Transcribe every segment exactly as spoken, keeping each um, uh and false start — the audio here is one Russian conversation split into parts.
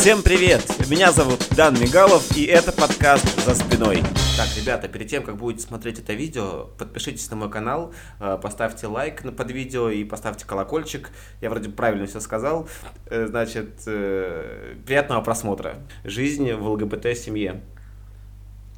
Всем привет! Меня зовут Дан Мигалов, и это подкаст «За спиной». Так, ребята, перед тем, как будете смотреть это видео, подпишитесь на мой канал, поставьте лайк под видео и поставьте колокольчик. Я вроде правильно все сказал. Значит, приятного просмотра. Жизнь в ЛГБТ-семье.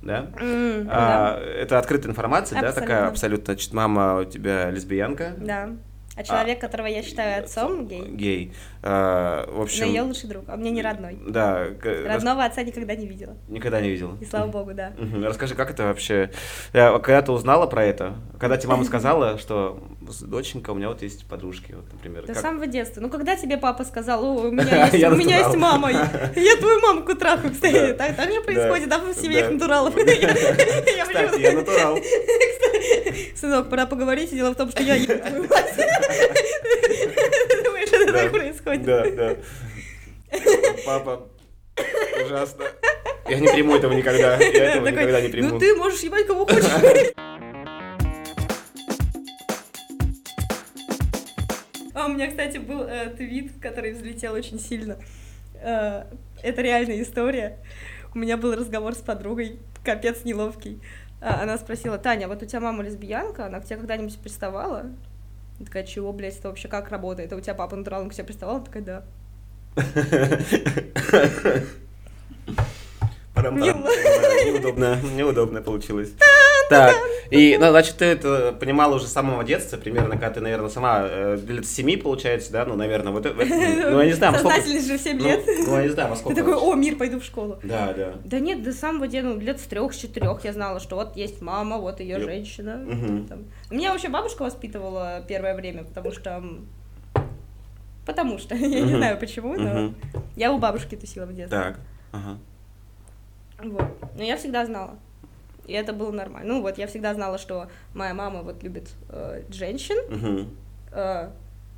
Да? Mm, а, да. Это открытая информация, абсолютно. Да, такая абсолютно. Значит, мама у тебя лесбиянка. Да. А человек, а, которого я считаю отцом, гей. Гей. А, в общем... Но ее лучший друг, а мне не родной. Да. Родного отца никогда не видела. Никогда не видела. И слава богу, да. Расскажи, как это вообще? Когда ты узнала про это? Когда тебе мама сказала, что доченька, у меня вот есть подружки, вот, например. Да, с самого детства. Ну, когда тебе папа сказал, о, у меня есть мама, я твою мамку траху, кстати. Так же происходит, да, в семьях натуралов. Кстати, я натурал. Сынок, пора поговорить, дело в том, что я ем твою мать. Ты думаешь, это так происходит? Да, да. Папа, ужасно. Я не приму этого никогда. Я этого никогда не приму. Ну ты можешь ебать кого хочешь. А у меня, кстати, был твит, который взлетел очень сильно. Это реальная история. У меня был разговор с подругой, капец неловкий. Она спросила: Таня, вот у тебя мама лесбиянка, она к тебе когда-нибудь приставала? Я такая: чего, блядь, это вообще как работает? Это у тебя папа натурал, он к тебе приставал? Я такая: да. Неудобно, неудобно получилось. Так, и, ну, значит, ты это понимала уже с самого детства, примерно, когда ты, наверное, сама, лет семи, получается, да, ну, наверное, вот это, ну, я не знаю, сознательность же в семь лет. Ну, я не знаю, во сколько. Ты такой: о, мир, пойду в школу. Да, да. Да нет, до самого детства, лет с трех, с четырех я знала, что вот есть мама, вот ее женщина. Меня вообще бабушка воспитывала первое время, потому что... Потому что, я не знаю почему, но я у бабушки тусила в детстве. Так, ага. Вот, но я всегда знала. И это было нормально. Ну вот, я всегда знала, что моя мама вот любит э, женщин, угу. э,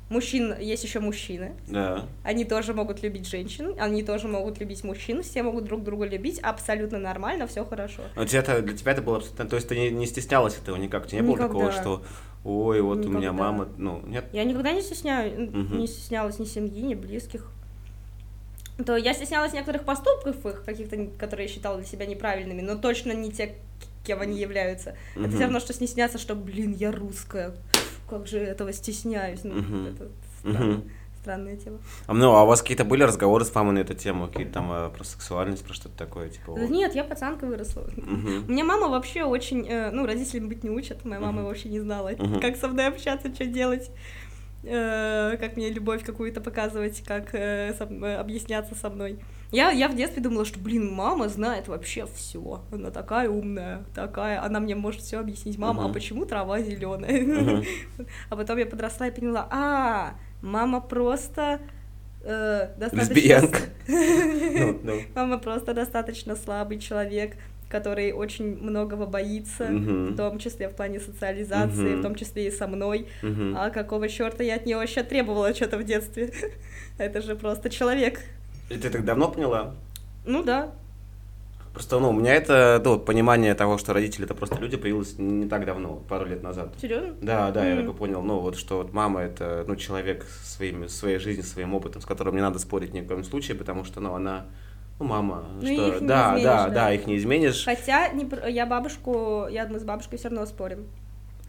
мужчин, есть еще мужчины, да. Они тоже могут любить женщин, они тоже могут любить мужчин, все могут друг друга любить, абсолютно нормально, все хорошо. А для тебя это было абсолютно, то есть ты не, не стеснялась этого никак, тебе не было никогда такого, что ой, вот никогда. У меня мама, ну нет? Я никогда не стесняюсь, угу. не стеснялась ни семьи, ни близких. То я стеснялась некоторых поступков их, каких-то, которые я считала для себя неправильными, но точно не те, кем они являются. Uh-huh. Это все равно, что стесняться, что, блин, я русская, как же этого стесняюсь. Ну, uh-huh. это странно. Uh-huh. Странная тема. А, ну, а у вас какие-то были разговоры с мамой на эту тему? Какие-то там э, про сексуальность, про что-то такое? Типа, вот. Нет, я пацанка выросла. Uh-huh. У меня мама вообще очень... Э, ну, родителям быть не учат. Моя мама uh-huh. вообще не знала, uh-huh. как со мной общаться, что делать. Как мне любовь какую-то показывать, как э, со, э, объясняться со мной. Я, я в детстве думала, что, блин, мама знает вообще все. Она такая умная, такая, она мне может все объяснить. Мама, uh-huh. а почему трава зеленая? Uh-huh. А потом я подросла и поняла: а, мама просто э, достаточно. no, no. Мама просто достаточно слабый человек, который очень многого боится, uh-huh. в том числе в плане социализации, uh-huh. в том числе и со мной. Uh-huh. А какого черта я от нее вообще требовала что-то в детстве? Это же просто человек. И ты так давно поняла? Ну да. Просто, ну, у меня это, ну, понимание того, что родители это просто люди, появилось не так давно, пару лет назад. Серьезно? Да, да, mm-hmm. я так понял, ну, вот, что вот мама это, ну, человек своими, своей жизнью, своим опытом, с которым не надо спорить ни в коем случае, потому что, ну, она... Ну, мама, ну, что... Да, да, да, да, их не изменишь. Хотя не... я бабушку, я, мы с бабушкой все равно спорим.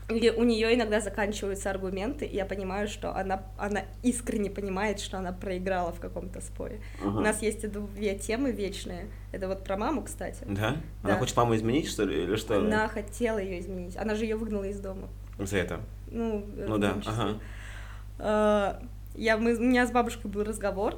И у нее иногда заканчиваются аргументы, и я понимаю, что она, она искренне понимает, что она проиграла в каком-то споре. Ага. У нас есть две темы вечные. Это вот про маму, кстати. Да? Да. Она хочет маму изменить, что ли, или что? Она хотела ее изменить. Она же ее выгнала из дома. За это? Ну, ну да. Ага. Я, мы, у меня с бабушкой был разговор.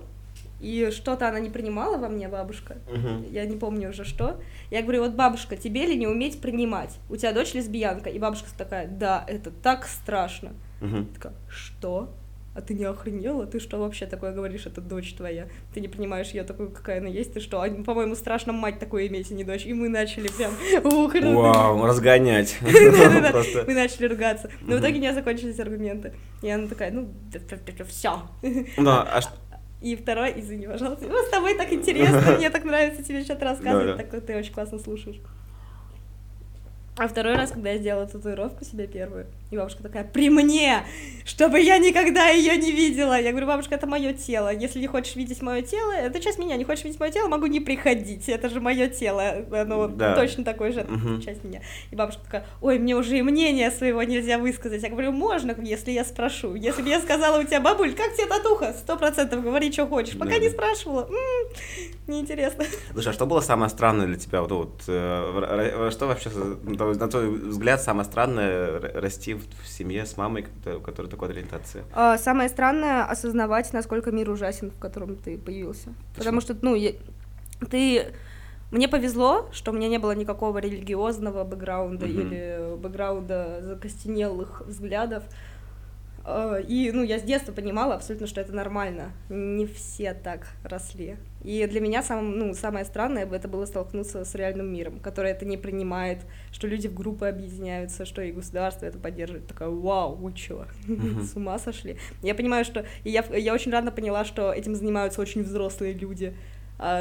И что-то она не принимала во мне, бабушка, uh-huh. я не помню уже что. Я говорю: вот, бабушка, тебе ли не уметь принимать? У тебя дочь лесбиянка. И бабушка такая: да, это так страшно. Uh-huh. Я такая: что? А ты не охренела? Ты что вообще такое говоришь? Это дочь твоя. Ты не понимаешь ее такую, какая она есть. Ты что? А, по-моему, страшно мать такую иметь, а не дочь. И мы начали прям... Вау, разгонять. Мы начали ругаться. Но в итоге не закончились аргументы. И она такая: ну, все. И второй, извини, пожалуйста, ну, с тобой так интересно, мне так нравится тебе что-то рассказывать, так вот ты очень классно слушаешь. А второй раз, когда я сделала татуировку себе первую, И бабушка такая: при мне, чтобы я никогда ее не видела. Я говорю: бабушка, это мое тело. Если не хочешь видеть мое тело, это часть меня. Не хочешь видеть мое тело, могу не приходить. Это же мое тело. Оно да. точно такое же, угу. часть меня. И бабушка такая: ой, мне уже и мнение своего нельзя высказать. Я говорю: можно, если я спрошу. Если бы я сказала у тебя: бабуль, как тебе татуха? Сто процентов говори, что хочешь. Пока да. не спрашивала. М-м, неинтересно. Слушай, а что было самое странное для тебя? Вот, вот, э, что вообще, на твой взгляд, самое странное расти в семье с мамой, у которой такой ориентации? Самое странное — осознавать, насколько мир ужасен, в котором ты появился. Почему? Потому что, ну, я, ты... Мне повезло, что у меня не было никакого религиозного бэкграунда mm-hmm. или бэкграунда закостенелых взглядов. И, ну, я с детства понимала абсолютно, что это нормально. Не все так росли. И для меня сам, ну, самое странное это было столкнуться с реальным миром, который это не принимает, что люди в группы объединяются, что и государство это поддерживает. Такая: вау, вы чё, с ума сошли? Я понимаю, что... Я очень рано поняла, что этим занимаются очень взрослые люди.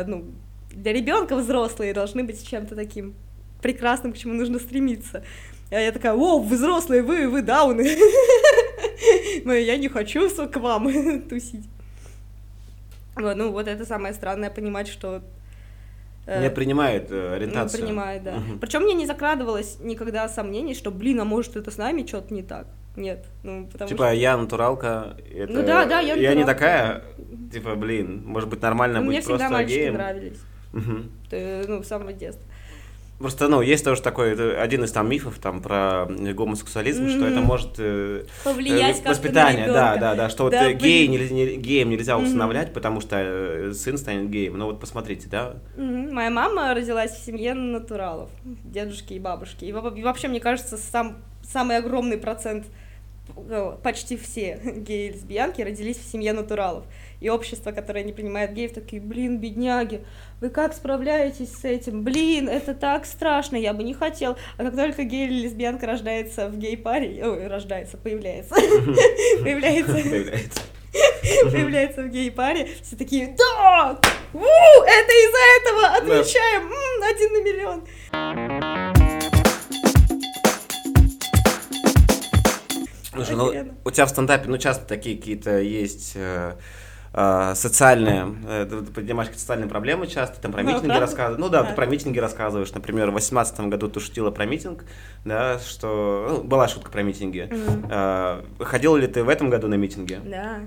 Ну, для ребенка взрослые должны быть чем-то таким прекрасным, к чему нужно стремиться. А я такая: о, вы взрослые, вы, вы дауны. Но я не хочу к вам тусить. Ну, вот это самое странное, понимать, что... Не принимает ориентацию. Не принимает, да. Причем мне не закрадывалось никогда сомнений, что, блин, а может, это с нами что-то не так. Нет, ну, потому типа, что... Типа, я натуралка, это... Ну, да, да, я натуралка. Я не такая, типа, блин, может быть, нормально ну, быть просто геем. Мне всегда мальчики нравились. Ты, ну, с самого детства. Просто, ну, есть тоже такой, один из там мифов там про гомосексуализм, mm-hmm. что это может... Э, повлиять э, как-то воспитание, на ребенка. Да, да, да, что да, вот гей, не, не, геем нельзя mm-hmm. усыновлять, потому что э, сын станет геем. Ну вот посмотрите, да? Mm-hmm. Моя мама родилась в семье натуралов, дедушки и бабушки. И вообще, мне кажется, сам, самый огромный процент, почти все геи и лесбиянки родились в семье натуралов. И общество, которое не принимает геев, такие: блин, бедняги, вы как справляетесь с этим? Блин, это так страшно, я бы не хотел. А как только гей или лесбиянка рождается в гей-паре, ой, рождается, появляется, появляется, появляется в гей-паре, все такие: да, это из-за этого, отвечаем, один на миллион. Слушай, ну, у тебя в стендапе, ну, часто такие какие-то есть э, э, социальные, э, ты поднимаешь какие-то социальные проблемы часто, там про ну, митинги рассказываешь, ну да, да, ты про митинги рассказываешь, например, в восемнадцатом году ты шутила про митинг, да, что, ну, была шутка про митинги, mm-hmm. э, ходила ли ты в этом году на митинги? Да.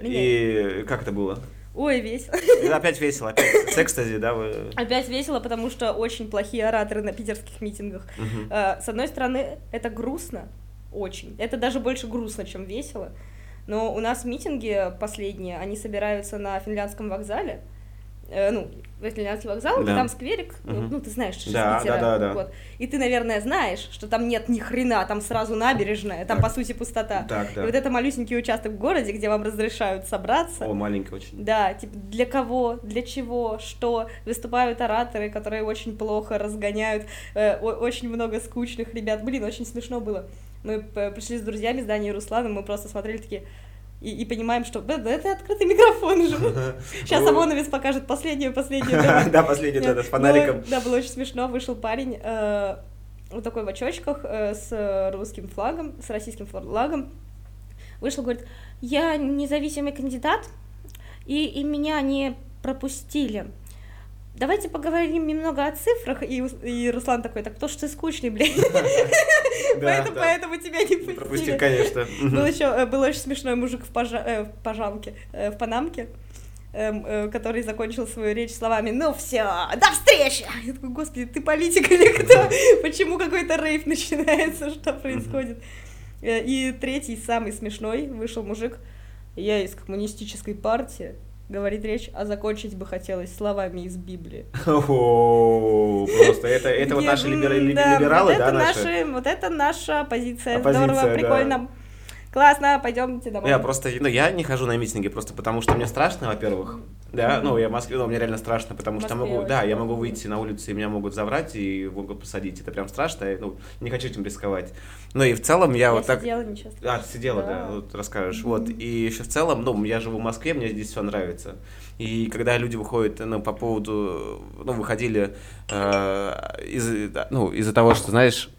И как это было? Ой, весело. Опять весело, опять с экстази, да? Вы... Опять весело, потому что очень плохие ораторы на питерских митингах. Mm-hmm. Э, с одной стороны, это грустно. Очень. Это даже больше грустно, чем весело. Но у нас митинги последние, они собираются на Финляндском вокзале. Э, ну, Финляндский вокзал, да. Там скверик, угу. ну, ты знаешь, что да, из Питера. Да, да, да. Вот. И ты, наверное, знаешь, что там нет ни хрена, там сразу набережная, там, так. по сути, пустота. Так, да. И вот это малюсенький участок в городе, где вам разрешают собраться. О, маленький очень. Да, типа, для кого, для чего, что. Выступают ораторы, которые очень плохо разгоняют, э, о- очень много скучных ребят. Блин, очень смешно было. Мы пришли с друзьями, с Даней и Русланом, мы просто смотрели такие и, и понимаем, что да, да, это открытый микрофон же. Сейчас ОМОНовец покажет последнюю, последнюю. Да, последнюю, да, с фонариком. Да, было очень смешно, вышел парень вот такой в очочках с русским флагом, с российским флагом. Вышел, говорит: я независимый кандидат, и меня не пропустили. Давайте поговорим немного о цифрах. И, и Руслан такой: так потому что ты скучный, блядь. Поэтому тебя не пустили. Пропустили, конечно. Был очень смешной мужик в пожанке, в панамке, который закончил свою речь словами: ну все, до встречи! Я такой: господи, ты политик или кто? Почему какой-то рейв начинается? Что происходит? И третий, самый смешной, вышел мужик: я из коммунистической партии. Говорит речь, а закончить бы хотелось словами из Библии. О, просто это, это вот наши либералы, да, наши? Вот это наша позиция, здорово, прикольно. Классно, пойдемте домой. Я просто, ну, я не хожу на митинги просто потому, что мне страшно, во-первых, да, ну, я в Москве, но мне реально страшно, потому что могу, да, я могу выйти на улицу, и меня могут заврать, и могут посадить, это прям страшно, ну, не хочу этим рисковать. Ну, и в целом я, я вот так... сидела, ничего страшного. А, сидела, да, да вот расскажешь, mm-hmm. вот, и еще в целом, ну, я живу в Москве, мне здесь все нравится, и когда люди выходят, ну, по поводу, ну, выходили э, из, ну, из-за того, что, знаешь...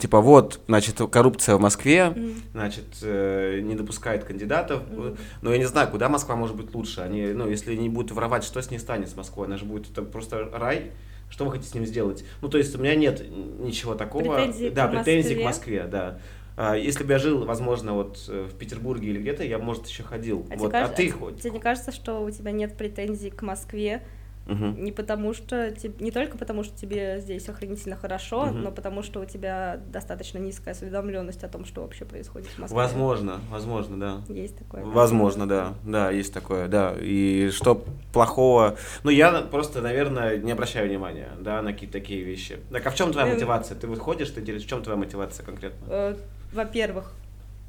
типа, вот, значит, коррупция в Москве, mm. значит, э, не допускает кандидатов. Mm. Но я не знаю, куда Москва может быть лучше. Они, ну, если не будут воровать, что с ней станет, с Москвой? Она же будет, это просто рай. Что вы хотите с ним сделать? Ну, то есть у меня нет ничего такого. Претензии, да, к, претензии к Москве, да. А, если бы я жил, возможно, вот в Петербурге или где-то, я бы, может, еще ходил. А, вот. Тебе, а кажется, ты хоть... тебе не кажется, что у тебя нет претензий к Москве? Uh-huh. Не потому что не только потому, что тебе здесь охренительно хорошо, uh-huh. но потому что у тебя достаточно низкая осведомленность о том, что вообще происходит в Москве. Возможно, возможно, да. Есть такое. Возможно, да. Да, есть такое, да. И что плохого. Ну, я просто, наверное, не обращаю внимания, да, на какие-то такие вещи. Так а в чем твоя мотивация? Ты выходишь, ты делишь, в чем твоя мотивация конкретно? Во-первых,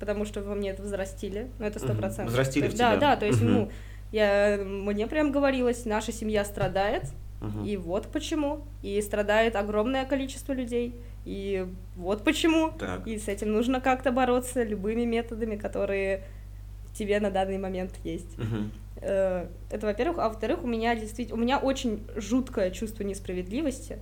потому что во мне это возрастили. Ну, это сто процентов. Возрастили в тебя. Да, да, то есть, ну. Я, мне прям говорилось, наша семья страдает, uh-huh. и вот почему. И страдает огромное количество людей, и вот почему. Так. И с этим нужно как-то бороться любыми методами, которые тебе на данный момент есть. Uh-huh. Это, во-первых. А во-вторых, у меня действительно, у меня очень жуткое чувство несправедливости.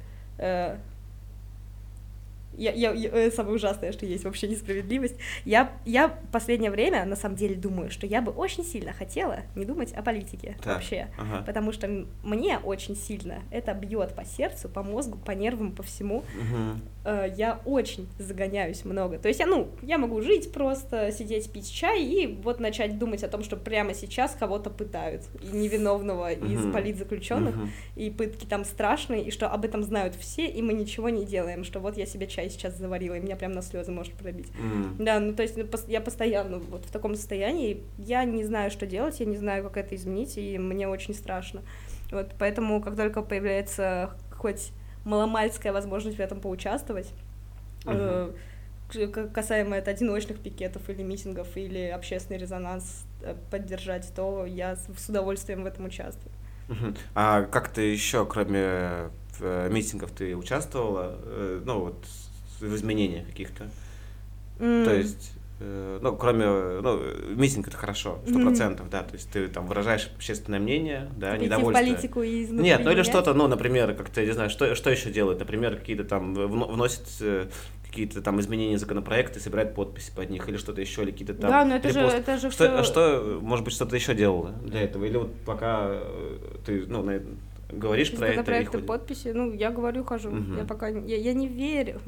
Я, я, я, самое ужасное, что есть вообще несправедливость. Я, я в последнее время, на самом деле, думаю, что я бы очень сильно хотела не думать о политике так, вообще, ага. потому что мне очень сильно это бьет по сердцу, по мозгу, по нервам, по всему. Угу. Я очень загоняюсь много. То есть, я, ну, я могу жить просто, сидеть, пить чай и вот начать думать о том, что прямо сейчас кого-то пытают, и невиновного угу. из политзаключенных, угу. и пытки там страшные, и что об этом знают все, и мы ничего не делаем, что вот я себя чай сейчас заварила, и меня прям на слезы может пробить. Mm. Да, ну то есть я постоянно вот в таком состоянии, я не знаю, что делать, я не знаю, как это изменить, и мне очень страшно. Вот, поэтому, как только появляется хоть маломальская возможность в этом поучаствовать, mm-hmm. э, касаемо это одиночных пикетов или митингов, или общественный резонанс поддержать, то я с удовольствием в этом участвую. Mm-hmm. А как ты еще, кроме митингов, ты участвовала, ну, вот, в изменениях каких-то, mm. то есть, ну, кроме, ну, митинг — это хорошо, сто процентов, mm. да, то есть ты там выражаешь общественное мнение, да, недовольство. Прийти в политику и изнутри. Нет, ну, или что-то, ну, например, как-то, не знаю, что, что еще делают, например, какие-то там, вносят какие-то там изменения законопроекта, собирают подписи под них, или что-то еще, или какие-то там... Да, но это же, это же что, все... Что, может быть, что-то еще делала для этого, или вот пока ты, ну, на... Говоришь про это? Законопроекты, подписи, ну, я говорю, хожу, угу. я пока, я, я не верю.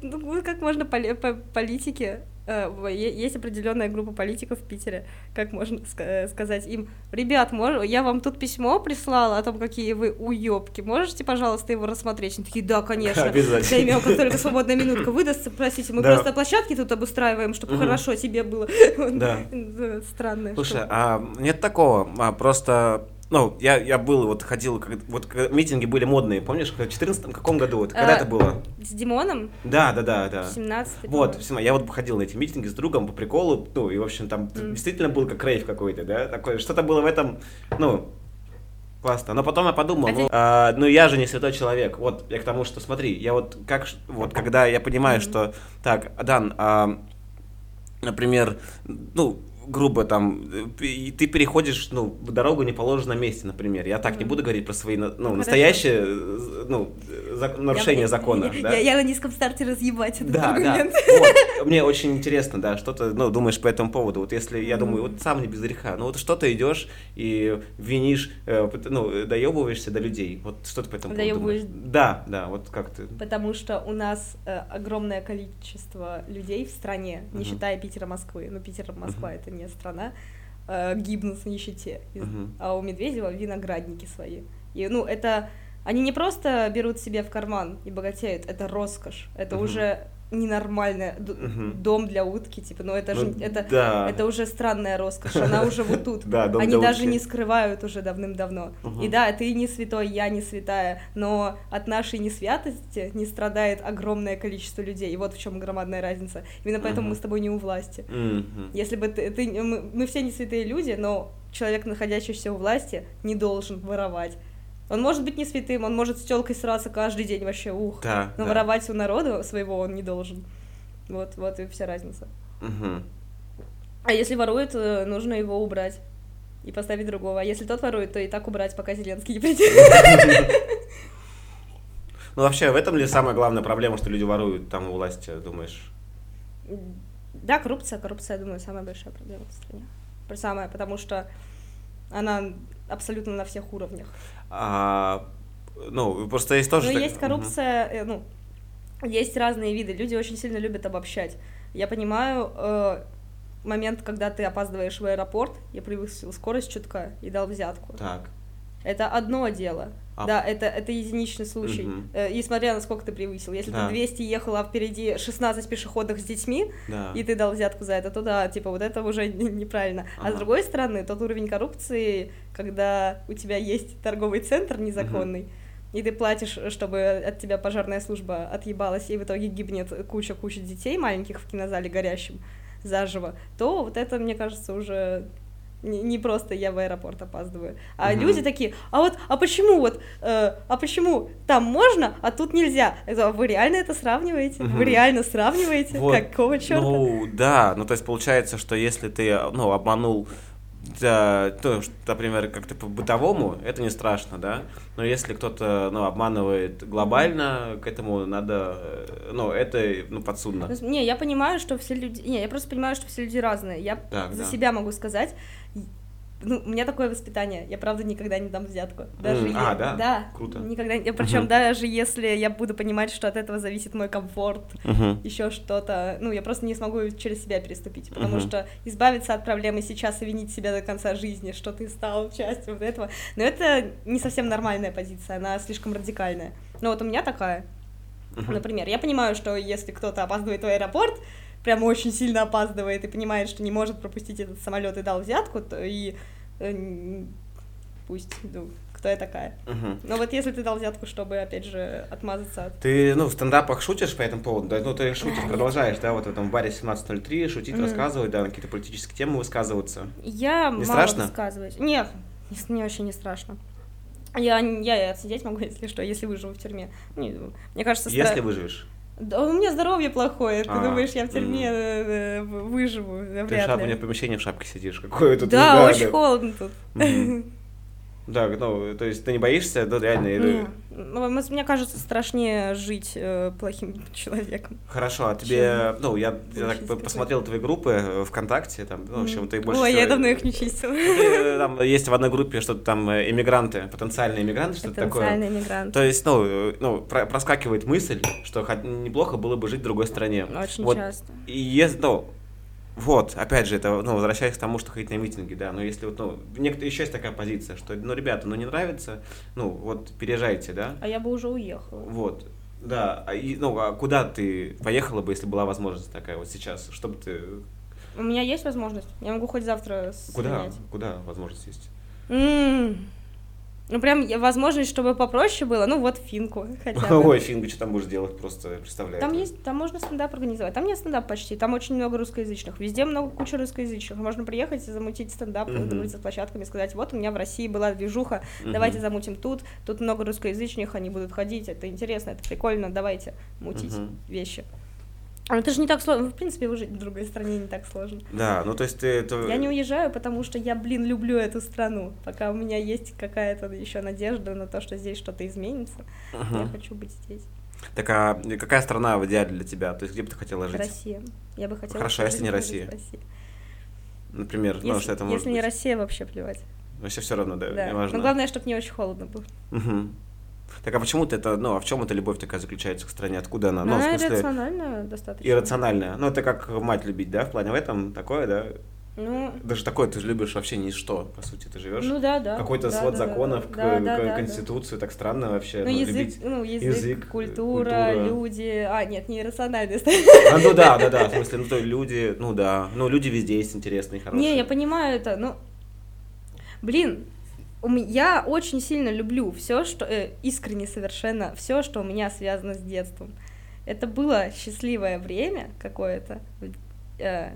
Ну, как можно поли, по политике, э, есть определенная группа политиков в Питере, как можно ска- сказать им, ребят, мож, я вам тут письмо прислала о том, какие вы уёбки, можете, пожалуйста, его рассмотреть? Они такие, да, конечно, займем, как только свободная минутка выдастся, простите, мы да. просто площадки тут обустраиваем, чтобы угу. хорошо тебе было. Да. Странное. Слушай, а нет такого, а просто... Ну, я, я был, вот ходил, вот митинги были модные, помнишь, в две тысячи четырнадцатом каком году, вот, когда а, это было? С Димоном? Да, да, да, да. семнадцатый Вот, я вот походил на эти митинги с другом по приколу, ну, и, в общем, там mm. действительно был как рейв какой-то, да, такое, что-то было в этом, ну, классно. Но потом я подумал, а ну, ты... а, ну, я же не святой человек, вот, я к тому, что, смотри, я вот, как, вот, когда я понимаю, mm-hmm. что, так, Дан, а, например, ну, грубо там, и ты переходишь, ну, в дорогу не положено месте, например. Я так mm-hmm. не буду говорить про свои, ну, ну настоящие, ну, за, нарушения я, закона. Я, да? я, я на низком старте разъебать этот да, аргумент. Да. Вот. Мне очень интересно, да, что ты, ну, думаешь по этому поводу. Вот если, я mm-hmm. думаю, вот сам не без греха, ну, вот что ты идешь и винишь, ну, доебываешься до людей. Вот что ты по этому поводу думаешь? Да, да, вот как ты. Потому что у нас э, огромное количество людей в стране, не mm-hmm. считая Питера, Москвы. Ну, Питер, Москва, mm-hmm. это не страна, э, гибнут в нищете, uh-huh. а у Медведева виноградники свои. И, ну, это... Они не просто берут себе в карман и богатеют, это роскошь, это uh-huh. уже ненормальный д- uh-huh. дом для утки, типа, ну, это ну, же... Это, да. это уже странная роскошь, она уже вот тут. Они даже не скрывают уже давным-давно. И да, ты не святой, я не святая, но от нашей несвятости не страдает огромное количество людей, и вот в чем громадная разница. Именно поэтому мы с тобой не у власти. Если бы ты... Мы все не святые люди, но человек, находящийся у власти, не должен воровать. Он может быть не святым, он может с тёлкой сраться каждый день вообще, ух, да, но да. воровать у народа своего он не должен. Вот, вот и вся разница. Угу. А если ворует, нужно его убрать и поставить другого. А если тот ворует, то и так убрать, пока Зеленский не придет. Ну, вообще, в этом ли самая главная проблема, что люди воруют там у власти, думаешь? Да, коррупция, коррупция, я думаю, самая большая проблема в стране. Самая, потому что она абсолютно на всех уровнях. А, ну, просто есть тоже... Ну, так... есть коррупция, угу. ну, есть разные виды. Люди очень сильно любят обобщать. Я понимаю э, момент, когда ты опаздываешь в аэропорт, я превысил скорость чутка и дал взятку. Так. Это одно дело. А... Да, это, это единичный случай. Угу. И смотря на сколько ты превысил. Если да. ты двести ехала, а впереди шестнадцать пешеходных с детьми, да. и ты дал взятку за это, то да, типа вот это уже неправильно. Ага. А с другой стороны, тот уровень коррупции, когда у тебя есть торговый центр незаконный, угу. и ты платишь, чтобы от тебя пожарная служба отъебалась, и в итоге гибнет куча-куча детей маленьких в кинозале горящим заживо, то вот это, мне кажется, уже... Не, не просто я в аэропорт опаздываю. А угу. люди такие, а вот, а почему вот, э, а почему там можно, а тут нельзя? Вы реально это сравниваете? Угу. Вы реально сравниваете? Вот. Какого черта? Ну, да, ну то есть получается, что если ты, ну, обманул, да, то, например, как-то по-бытовому, это не страшно, да? Но если кто-то, ну, обманывает глобально, к этому надо, ну, это, ну, подсудно. Не, я понимаю, что все люди... Не, я просто понимаю, что все люди разные. Я так, за да. себя могу сказать. Ну, у меня такое воспитание. Я, правда, никогда не дам взятку. Даже mm, е... А, да? Да. Круто. Никогда... Причем uh-huh. даже если я буду понимать, что от этого зависит мой комфорт, uh-huh. еще что-то, ну, я просто не смогу через себя переступить, потому uh-huh. что избавиться от проблемы сейчас и винить себя до конца жизни, что ты стал частью вот этого, но это не совсем нормальная позиция, она слишком радикальная. Но вот у меня такая, uh-huh. например, я понимаю, что если кто-то опаздывает в аэропорт, прям очень сильно опаздывает и понимает, что не может пропустить этот самолет и дал взятку, то и э, пусть, ну, кто я такая. Угу. Но вот если ты дал взятку, чтобы, опять же, отмазаться от... Ты, ну, в стендапах шутишь по этому поводу, да? Ну, ты шутишь, продолжаешь, да, вот в этом баре семнадцать ноль три шутить, угу. рассказывать, да, на какие-то политические темы высказываться. Я не мало высказываюсь. Нет, мне вообще не страшно. Я, я отсидеть могу, если что, если выживу в тюрьме. Не, мне кажется, страшно. Если стра... выживешь. Да, у меня здоровье плохое, ты а, думаешь, я в тюрьме м-м. выживу, вряд ли. Ты в, у меня в помещении в шапке сидишь, какое тут... Да, да очень да. холодно тут. Mm-hmm. Да, ну, то есть ты не боишься, да, реально? Или... Mm. Мне кажется, страшнее жить э, плохим человеком. Хорошо, а тебе, ну, я, я так посмотрел твои группы ВКонтакте, там, ну, в общем, ты больше... Ой, всего... я давно их не чистила. Там есть в одной группе что-то там, эмигранты, потенциальные эмигранты, что-то такое. Потенциальные эмигранты. То есть, ну, ну, проскакивает мысль, что неплохо было бы жить в другой стране. Очень вот. часто. И есть, ну... Вот, опять же, это, ну, возвращаясь к тому, что ходить на митинги, да, но если вот, ну, некто, еще есть такая позиция, что, ну, ребята, ну, не нравится, ну, вот, переезжайте, да. А я бы уже уехала. Вот, да, а, и, ну, а куда ты поехала бы, если была возможность такая вот сейчас, чтобы ты... У меня есть возможность, я могу хоть завтра сменять. Куда, куда возможность есть? Mm. Ну, прям возможность, чтобы попроще было, ну, вот финку хотя бы. Ой, финку, что там будешь делать, просто представляю. Там есть, там можно стендап организовать, там нет стендап почти, там очень много русскоязычных, везде много куча русскоязычных, можно приехать и замутить стендап, mm-hmm. договориться с площадками, сказать, вот у меня в России была движуха, mm-hmm. давайте замутим тут, тут много русскоязычных, они будут ходить, это интересно, это прикольно, давайте мутить mm-hmm. вещи. Ну, это же не так сложно, в принципе, уже в другой стране не так сложно. Да, ну то есть ты... Это... Я не уезжаю, потому что я, блин, люблю эту страну. Пока у меня есть какая-то еще надежда на то, что здесь что-то изменится, uh-huh. я хочу быть здесь. Так, а какая страна в идеале для тебя? То есть где бы ты хотела жить? Россия. Я бы хотела... Хорошо, если не Россия. Россия. Например, если, потому что это может Если быть... не Россия, вообще плевать. Вообще все равно, да, да. не важно. Но главное, чтобы не очень холодно было. Uh-huh. Так а почему-то это, ну, а в чем эта любовь такая заключается к стране? Откуда она? Ну, она в смысле, иррациональная достаточно. Иррациональная. Ну, это как мать любить, да, в плане в этом такое, да? Ну... Даже такое ты любишь вообще ничто, по сути, ты живешь. Ну, да, да. Какой-то да, свод да, законов, да, к, да, к, да, конституцию, да. так странно вообще. Ну, ну, язык, любить... ну язык, язык, культура, культура, люди... А, нет, не иррациональность. А, ну, да, да, да, в смысле, ну, то люди, ну, да. Ну, люди везде есть интересные, хорошие. Не, я понимаю это, ну... Блин... Я очень сильно люблю все, что э, искренне совершенно все, что у меня связано с детством. Это было счастливое время какое-то, э,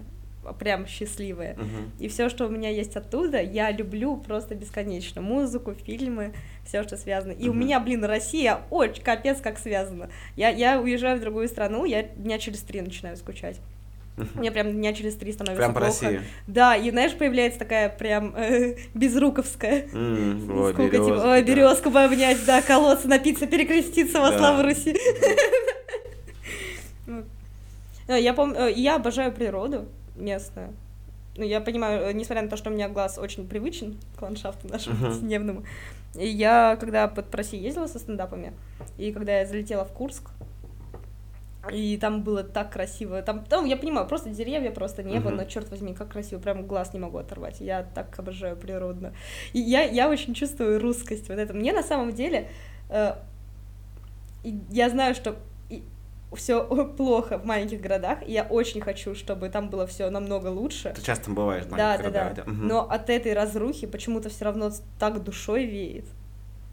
прям счастливое. Угу. И все, что у меня есть оттуда, я люблю просто бесконечно. Музыку, фильмы, все, что связано. И угу. у меня, блин, Россия очень капец как связана. Я, я уезжаю в другую страну, я дня через три начинаю скучать. Мне прям дня через три становится прям плохо. Прям по России. Да, и, знаешь, появляется такая прям э, безруковская. Mm, ой, сколько, березка, типа, ой, березку да. пообнять, да, колоться, напиться, перекреститься во да. славу Руси. Я помню, я обожаю природу местную. Ну, я понимаю, несмотря на то, что у меня глаз очень привычен к ландшафту нашему uh-huh. повседневному, я, когда под Россией ездила со стендапами, и когда я залетела в Курск, и там было так красиво, там, там я понимаю, просто деревья, просто небо, uh-huh. но, черт возьми, как красиво, прям глаз не могу оторвать, я так обожаю природу. И я, я очень чувствую русскость вот это. Мне на самом деле, э, я знаю, что... все плохо в маленьких городах, и я очень хочу, чтобы там было все намного лучше. Ты часто там бываешь в маленьких да, городах. Да, да, да. Угу. Но от этой разрухи почему-то все равно так душой веет.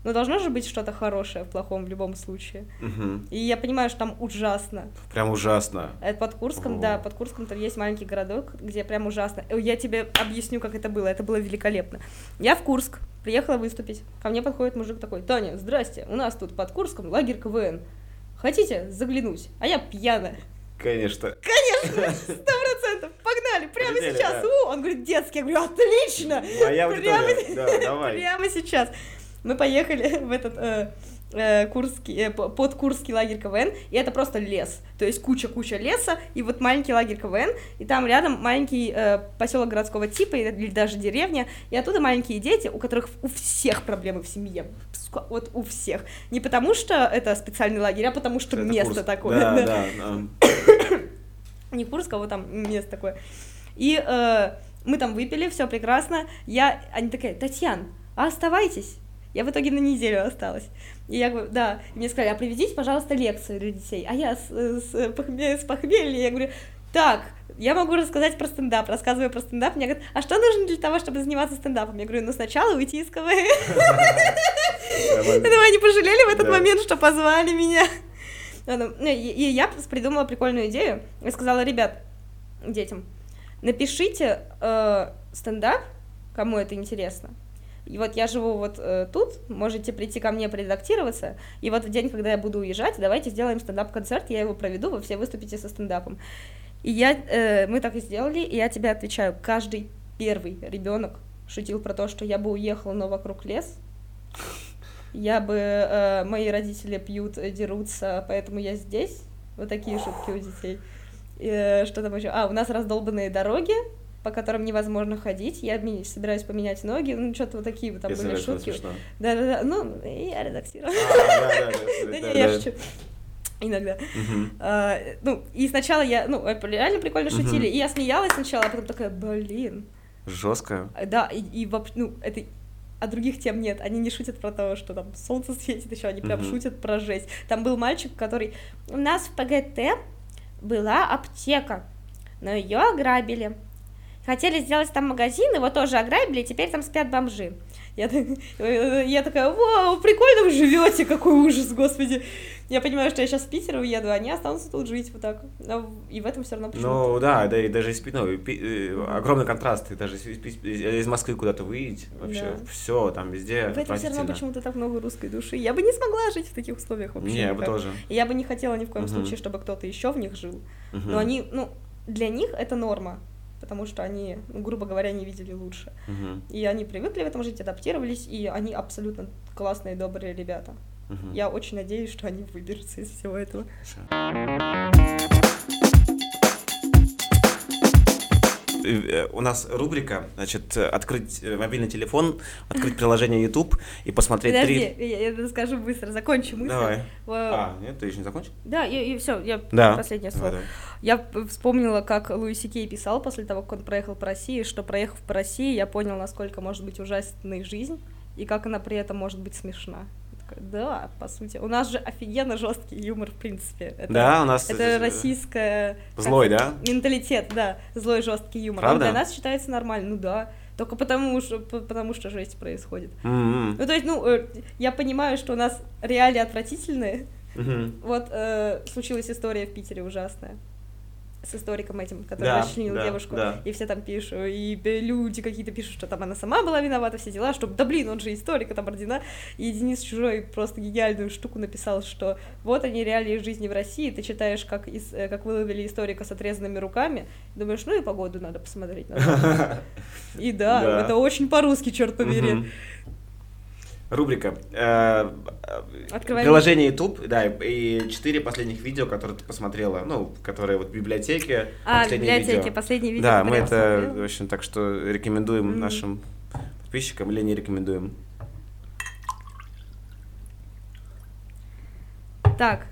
Но должно же быть что-то хорошее в плохом в любом случае. Угу. И я понимаю, что там ужасно. Прям ужасно. Это под Курском, О. да, под Курском там есть маленький городок, где прям ужасно. Я тебе объясню, как это было. Это было великолепно. Я в Курск приехала выступить. Ко мне подходит мужик такой: Таня, здрасте, у нас тут под Курском лагерь ка вэ эн. Хотите заглянуть? А я пьяна. Конечно. Конечно, сто процентов. Погнали, прямо Придели, сейчас. Да. У, он говорит, детский. Я говорю, отлично. Моя прямо, да, давай. Прямо сейчас. Мы поехали в этот э, э, курский, э, подкурский лагерь ка вэ эн, и это просто лес. То есть куча-куча леса, и вот маленький лагерь ка вэ эн, и там рядом маленький э, поселок городского типа, или даже деревня, и оттуда маленькие дети, у которых у всех проблемы в семье. Вот у всех. Не потому, что это специальный лагерь, а потому, что это место Курск. Такое. Да, да. Да. Не Курск, а вот там место такое. И э, мы там выпили, все прекрасно. Я, они такая, Татьяна, а оставайтесь. Я в итоге на неделю осталась. И я говорю, да. И мне сказали, а приведите, пожалуйста, лекцию для детей. А я с, с, похмель, с похмелья, я говорю, так, я могу рассказать про стендап. Рассказываю про стендап, мне говорят, а что нужно для того, чтобы заниматься стендапом? Я говорю, ну сначала уйти из ка вэ эн. Я думаю, они пожалели в этот момент, что позвали меня. И я придумала прикольную идею. Я сказала, ребят, детям, напишите стендап, кому это интересно. И вот я живу вот э, тут, можете прийти ко мне поредактироваться, и вот в день, когда я буду уезжать, давайте сделаем стендап-концерт, я его проведу, вы все выступите со стендапом. И я, э, мы так и сделали, и я тебе отвечаю, каждый первый ребенок шутил про то, что я бы уехала, но вокруг лес, я бы, э, мои родители пьют, дерутся, поэтому я здесь, вот такие шутки у детей. Э, что там еще? А, у нас раздолбанные дороги, по которым невозможно ходить, я собираюсь поменять ноги, ну, что-то вот такие вот там были шутки. Да-да-да, ну, я редактировала. Да не, я шучу. Иногда. Ну, и сначала я, ну, реально прикольно шутили, и я смеялась сначала, а потом такая, блин. Жестко. Да, и, ну, это... А других тем нет, они не шутят про то, что там солнце светит еще, они прям шутят про жесть. Там был мальчик, который... У нас в пэ гэ тэ была аптека, но ее ограбили. Хотели сделать там магазин, его тоже ограбили, теперь там спят бомжи. Я, я такая, вау, прикольно вы живете, какой ужас, господи. Я понимаю, что я сейчас в Питер уеду, а они останутся тут жить вот так. И в этом все равно почему-то. Ну да, да, и даже из, ну, огромный контраст, ты даже из Москвы куда-то выедешь, вообще да. все там везде. В этом все равно почему-то так много русской души. Я бы не смогла жить в таких условиях вообще. Не, я бы тоже. Я бы не хотела ни в коем угу. случае, чтобы кто-то еще в них жил. Угу. Но они, ну, для них это норма. Потому что они, грубо говоря, не видели лучше. Uh-huh. И они привыкли в этом жить, адаптировались, и они абсолютно классные, добрые ребята. Uh-huh. Я очень надеюсь, что они выберутся из всего этого. У нас рубрика, значит, открыть мобильный телефон, открыть приложение YouTube и посмотреть Подожди, три... я, я расскажу быстро, закончу мысль. Давай. В... А, нет, ты еще не закончил? Да, и, и все, я да. последнее слово. Давай, давай. Я вспомнила, как Луиси Кей писал после того, как он проехал по России, что, проехав по России, я понял, насколько может быть ужасной жизнь и как она при этом может быть смешна. Да, по сути. У нас же офигенно жесткий юмор, в принципе. Это, да, у нас... Это российская... Злой, как, да? Менталитет, да. Злой жесткий юмор. Правда? Он для нас считается нормальным, ну да. Только потому что, потому что жесть происходит. Mm-hmm. Ну, то есть, ну, я понимаю, что у нас реалии отвратительные. Mm-hmm. Вот э, случилась история в Питере ужасная. с историком этим, который да, расчленил да, девушку, да. И все там пишут, и люди какие-то пишут, что там она сама была виновата, все дела, что, да блин, он же историк, там ордена, и Денис Чужой просто гениальную штуку написал, что вот они реалии жизни в России, ты читаешь, как, из, как выловили историка с отрезанными руками, думаешь, ну и погоду надо посмотреть. И да, это очень по-русски, черт побери. Рубрика. Открываем. Приложение YouTube, да, и четыре последних видео, которые ты посмотрела, ну, которые вот в библиотеке. А, в библиотеке, видео. Последние видео. Да, мы это, посмотрела. В общем, так что рекомендуем mm-hmm. нашим подписчикам или не рекомендуем. Так.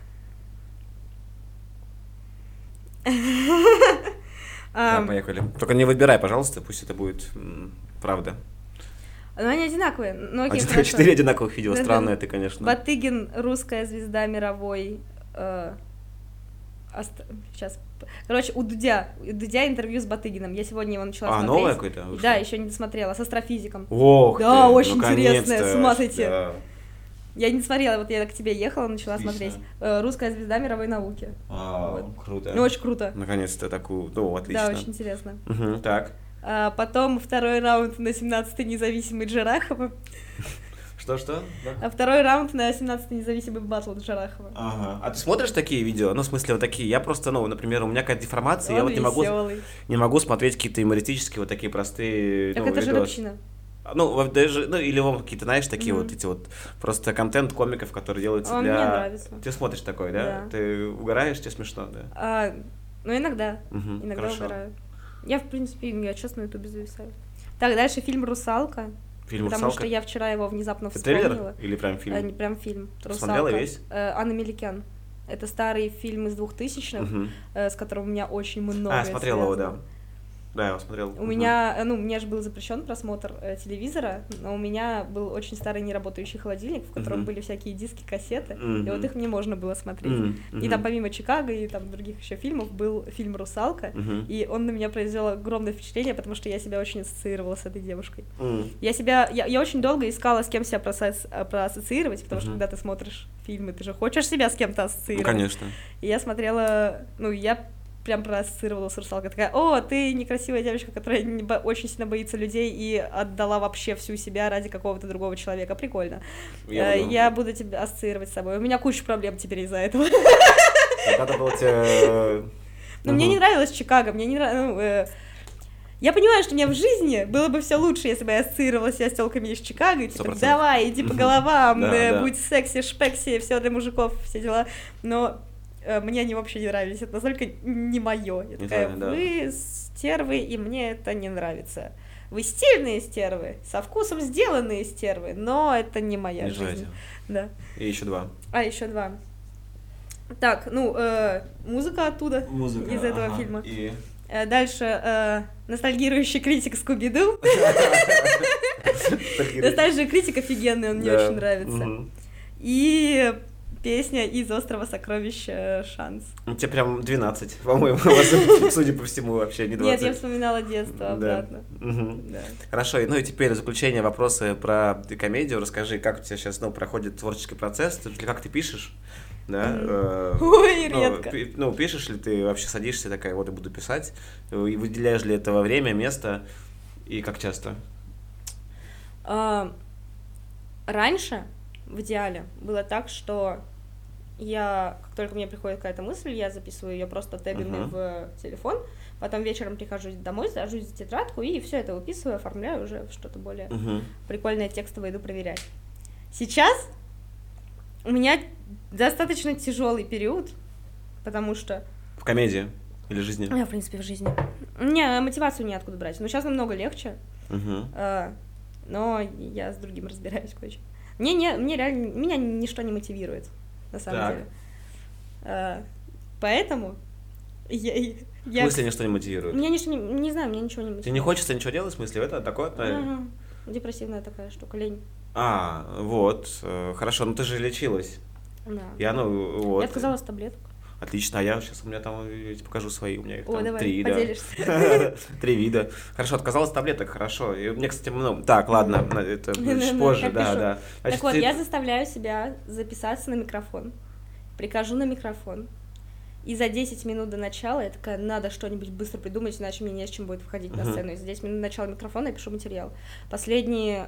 Да, поехали. Только не выбирай, пожалуйста, пусть это будет правда. Но они одинаковые. Ну, окей, а четыре одинаковых видео, странно это, конечно. Батыгин, русская звезда мировой. Э, ост... Сейчас. Короче, у Дудя. У Дудя интервью с Батыгином. Я сегодня его начала а, смотреть. А, новое какое-то? Вышло? Да, еще не досмотрела. С астрофизиком. Ох, да, ты, очень интересное, с ума сойти. Да. Я не смотрела, вот я к тебе ехала, начала Отлично. смотреть. Э, русская звезда мировой науки. А, вот. Круто. Ну, очень круто. Наконец-то такую. Ну, отлично. Да, очень интересно. Угу, так. А потом второй раунд на семнадцатой независимый Жарахова. Что-что? Да. А второй раунд на семнадцатой независимый батл Жарахова. Ага. А ты смотришь такие видео? Ну, в смысле, вот такие. Я просто, ну, например, у меня какая-то деформация, я вот не могу, не могу смотреть какие-то юмористические, вот такие простые. Так ну, это жеребчина. Ну, даже, ну, или вам какие-то, знаешь, такие mm-hmm. вот эти вот просто контент комиков, которые делаются Он для... мне нравится. Ты смотришь такой, да? да? Ты угораешь, тебе смешно, да? А, ну, иногда. Угу, иногда хорошо. Угораю. Я, в принципе, я сейчас на ютубе зависаю. Так, дальше фильм «Русалка». Фильм потому «Русалка»? Что я вчера его внезапно вспомнила. Трейлер или прям фильм? Э, не, прям фильм. Смотрела весь? Э, Анна Меликян. Это старый фильм из двухтысячных, угу. э, с которым у меня очень много. А, смотрела его, да. Да, я его смотрел. У угу. меня, ну, у меня же был запрещен просмотр э, телевизора, но у меня был очень старый неработающий холодильник, в котором угу. были всякие диски, кассеты, угу. и вот их не можно было смотреть. Угу. И там помимо «Чикаго» и там других еще фильмов был фильм «Русалка», угу. и он на меня произвел огромное впечатление, потому что я себя очень ассоциировала с этой девушкой. Угу. Я себя, я, я очень долго искала, с кем себя проасо- проассоциировать, потому угу. что когда ты смотришь фильмы, ты же хочешь себя с кем-то ассоциировать. Ну, конечно. И я смотрела, ну, я... прям проассоциировала с «Русалкой». Такая, о, ты некрасивая девочка, которая не бо- очень сильно боится людей и отдала вообще всю себя ради какого-то другого человека. Прикольно. Я, э, буду... я буду тебя ассоциировать с собой. У меня куча проблем теперь из-за этого. Когда-то было тебе... Ну, мне не нравилось «Чикаго», мне не нравилось... Я понимаю, что у меня в жизни было бы все лучше, если бы я ассоциировала себя с телками из Чикаго, и типа, сто процентов. Давай, иди по головам, будь секси, шпекси, все для мужиков, все дела. Но... Мне они вообще не нравились, это настолько не мое. Я не такая, знаю, вы да. стервы, и мне это не нравится. Вы стильные стервы, со вкусом сделанные стервы, но это не моя не жизнь. Да. И еще два. А, еще два. Так, ну, э, музыка оттуда, музыка, из этого ага, фильма. И... Э, дальше э, ностальгирующий критик Скуби-Ду. Ностальгирующий критик офигенный, он мне очень нравится. И... Песня из «Острова Сокровища» «Шанс». У тебя прям двенадцать, по-моему, судя по всему, вообще не двадцать. Нет, я вспоминала детство обратно. Хорошо, ну и теперь в заключение вопросы про комедию. Расскажи, как у тебя сейчас проходит творческий процесс, как ты пишешь? Да? Ой, редко. Ну, пишешь ли ты, вообще садишься такая, вот и буду писать, и выделяешь ли этого время, место, и как часто? Раньше... В идеале было так, что я, как только мне приходит какая-то мысль, я записываю ее просто тегами uh-huh. в телефон, потом вечером прихожу домой, сажусь за тетрадку и все это выписываю, оформляю уже в что-то более uh-huh. прикольное, текстовое, иду проверять. Сейчас у меня достаточно тяжелый период, потому что... В комедии или жизни? Я, в принципе, в жизни. Не, мотивацию неоткуда брать, но сейчас намного легче, uh-huh. но я с другим разбираюсь кое-что. Мне, не, мне реально, меня ничто не мотивирует, на самом так. деле. А, поэтому я... я в смысле ничто не мотивирует? Меня ничто не... Не знаю, меня ничего не мотивирует. Тебе не хочется ничего делать, в смысле? Это такое? Угу. Депрессивная такая штука, лень. А, вот. Хорошо, ну ты же лечилась. Да. Я, ну, вот. я отказалась от таблеток. Отлично, а я сейчас у меня там я тебе покажу свои, у меня их О, там давай, три, да. Три вида. Хорошо, отказалась от таблеток, хорошо. И мне, кстати, много. Так, ладно, это позже, да, да. Так вот, я заставляю себя записаться на микрофон, прикажу на микрофон. И за десять минут до начала я такая, надо что-нибудь быстро придумать, иначе мне не с чем будет выходить uh-huh. на сцену. И за десять минут до начала микрофона я пишу материал. Последний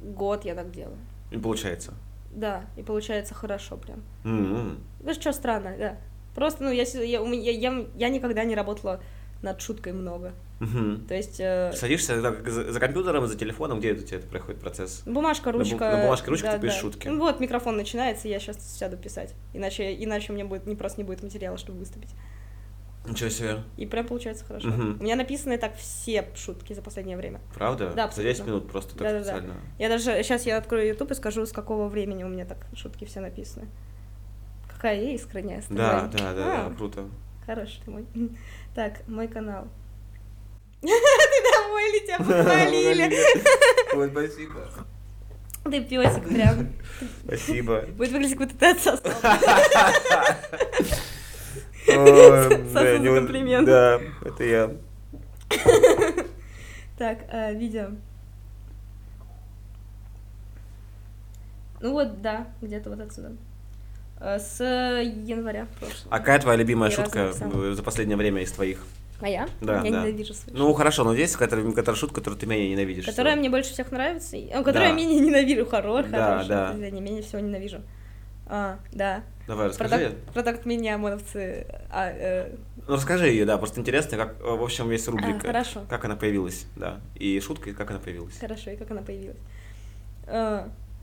год я так делаю. И получается? Да, и получается хорошо прям. Mm-hmm. Ну что, странно, да. Просто, ну, я, я, я, я никогда не работала над шуткой много. Uh-huh. То есть... Э... Садишься так, за, за компьютером, за телефоном, где это у тебя это проходит процесс? Бумажка, ручка. На, бу- на бумажке, ручка, да, ты пишешь да. шутки. Ну, вот, микрофон начинается, я сейчас сяду писать. Иначе, иначе у меня будет, не, просто не будет материала, чтобы выступить. Ничего себе. И прям получается хорошо. Uh-huh. У меня написаны так все шутки за последнее время. Правда? Да, абсолютно. За десять минут просто так да, специально. Да, да. Я даже... Сейчас я открою YouTube и скажу, с какого времени у меня так шутки все написаны. Какая я искренняя. Да, да, да, да, да, круто. Хорош ты мой. Так, мой канал. Ты домой или тебя похвалили? Ой, спасибо. Ты пёсик прям. Спасибо. Будет выглядеть, как будто ты отсосал. Сосу за комплимент. Да, это я. Так, видео. Ну вот, да, где-то вот отсюда. С января прошлого. А какая твоя любимая шутка за последнее время из твоих? Моя? Да, я да. ненавижу свою шутку. Ну хорошо, но здесь какая-то шутка, которую ты меня ненавидишь. Которая всего. Мне больше всех нравится, которая да. меня не ненавижу. Хоррор, да, хороший, да. извини, менее всего ненавижу. А, да. Давай, расскажи. Продакт, продакт меня, ОМОНовцы. А, э... Ну расскажи ее, да, просто интересно, как, в общем, есть рубрика. А, хорошо. Как она появилась, да. И шутка, и как она появилась. Хорошо, и как она появилась.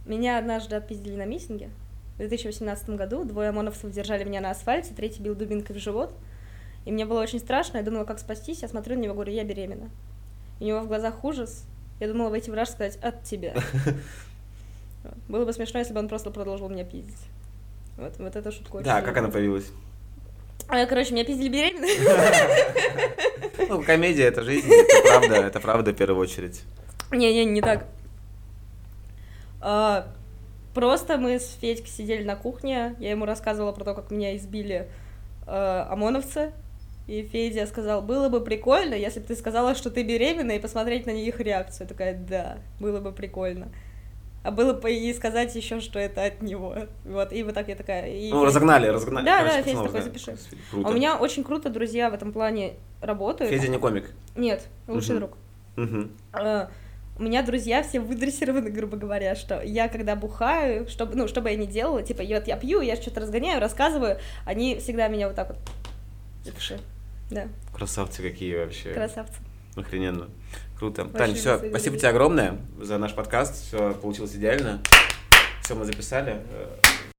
Меня однажды отпиздили на митинге. В две тысячи восемнадцатом году двое ОМОНовцев держали меня на асфальте, третий бил дубинкой в живот. И мне было очень страшно, я думала, как спастись, я смотрю на него, говорю, я беременна. И у него в глазах ужас, я думала войти в раж и сказать «от тебя». Было бы смешно, если бы он просто продолжил меня пиздить. Вот, вот эта шутка. Да, как она появилась? Короче, меня пиздили беременной. Ну, комедия – это жизнь, это правда, это правда в первую очередь. Не-не, не так. Просто мы с Федькой сидели на кухне, я ему рассказывала про то, как меня избили ОМОНовцы, и Федя сказал, было бы прикольно, если бы ты сказала, что ты беременна, и посмотреть на их реакцию. Я такая, да, было бы прикольно. А было бы и сказать еще, что это от него. Вот, и вот так я такая... И ну, Федя... разогнали, разогнали. Да, короче, да, Федя такой, запиши. А у меня очень круто друзья в этом плане работают. Федя не комик? Нет, лучший угу. друг. Угу. А, у меня друзья все выдрессированы, грубо говоря, что я, когда бухаю, чтобы, ну, что бы я ни делала, типа, вот я пью, я что-то разгоняю, рассказываю, они всегда меня вот так вот... Запиши. Да. Красавцы какие вообще. Красавцы. Охрененно. Круто. Очень Таня, все, спасибо видели. Тебе огромное за наш подкаст, все получилось идеально, все мы записали.